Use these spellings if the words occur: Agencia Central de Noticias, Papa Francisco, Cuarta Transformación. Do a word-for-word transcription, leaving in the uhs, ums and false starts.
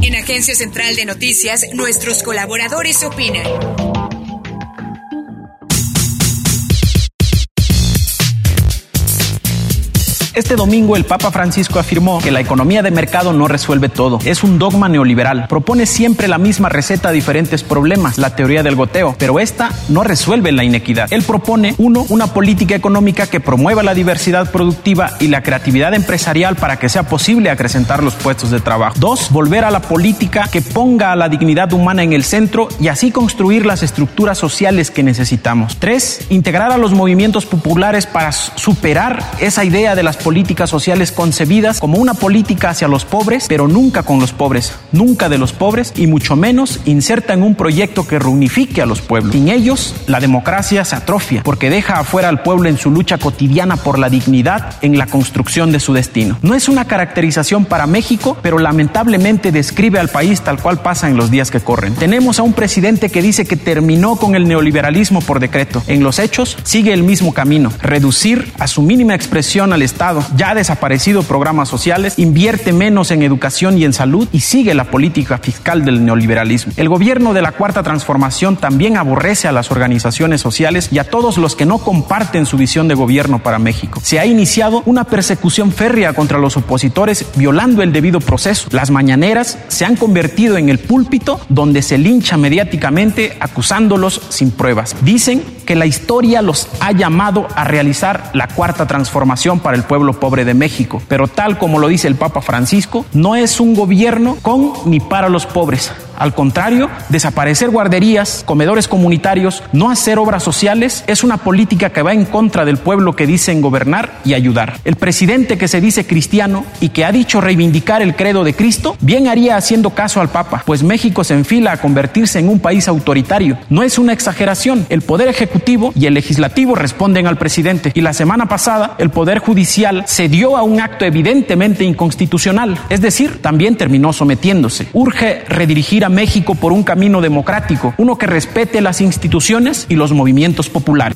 En Agencia Central de Noticias, nuestros colaboradores opinan. Este domingo el Papa Francisco afirmó que la economía de mercado no resuelve todo. Es un dogma neoliberal. Propone siempre la misma receta a diferentes problemas, la teoría del goteo, pero esta no resuelve la inequidad. Él propone, uno, una política económica que promueva la diversidad productiva y la creatividad empresarial para que sea posible acrecentar los puestos de trabajo. Dos, volver a la política que ponga a la dignidad humana en el centro y así construir las estructuras sociales que necesitamos. Tres, integrar a los movimientos populares para superar esa idea de las políticas sociales concebidas como una política hacia los pobres, pero nunca con los pobres, nunca de los pobres y mucho menos inserta en un proyecto que reunifique a los pueblos. Sin ellos, la democracia se atrofia porque deja afuera al pueblo en su lucha cotidiana por la dignidad en la construcción de su destino. No es una caracterización para México, pero lamentablemente describe al país tal cual pasa en los días que corren. Tenemos a un presidente que dice que terminó con el neoliberalismo por decreto. En los hechos, sigue el mismo camino, reducir a su mínima expresión al Estado, ya ha desaparecido programas sociales, invierte menos en educación y en salud y sigue la política fiscal del neoliberalismo. El gobierno de la Cuarta Transformación también aborrece a las organizaciones sociales y a todos los que no comparten su visión de gobierno para México. Se ha iniciado una persecución férrea contra los opositores violando el debido proceso. Las mañaneras se han convertido en el púlpito donde se lincha mediáticamente acusándolos sin pruebas. Dicen que la historia los ha llamado a realizar la Cuarta Transformación para el pueblo pobre de México, pero tal como lo dice el Papa Francisco, no es un gobierno con ni para los pobres. Al contrario, desaparecer guarderías, comedores comunitarios, no hacer obras sociales es una política que va en contra del pueblo que dicen gobernar y ayudar. El presidente que se dice cristiano y que ha dicho reivindicar el credo de Cristo, bien haría haciendo caso al Papa, pues México se enfila a convertirse en un país autoritario. No es una exageración, el Poder Ejecutivo y el Legislativo responden al presidente y la semana pasada el Poder Judicial cedió a un acto evidentemente inconstitucional, es decir, también terminó sometiéndose. Urge redirigir a México por un camino democrático, uno que respete las instituciones y los movimientos populares.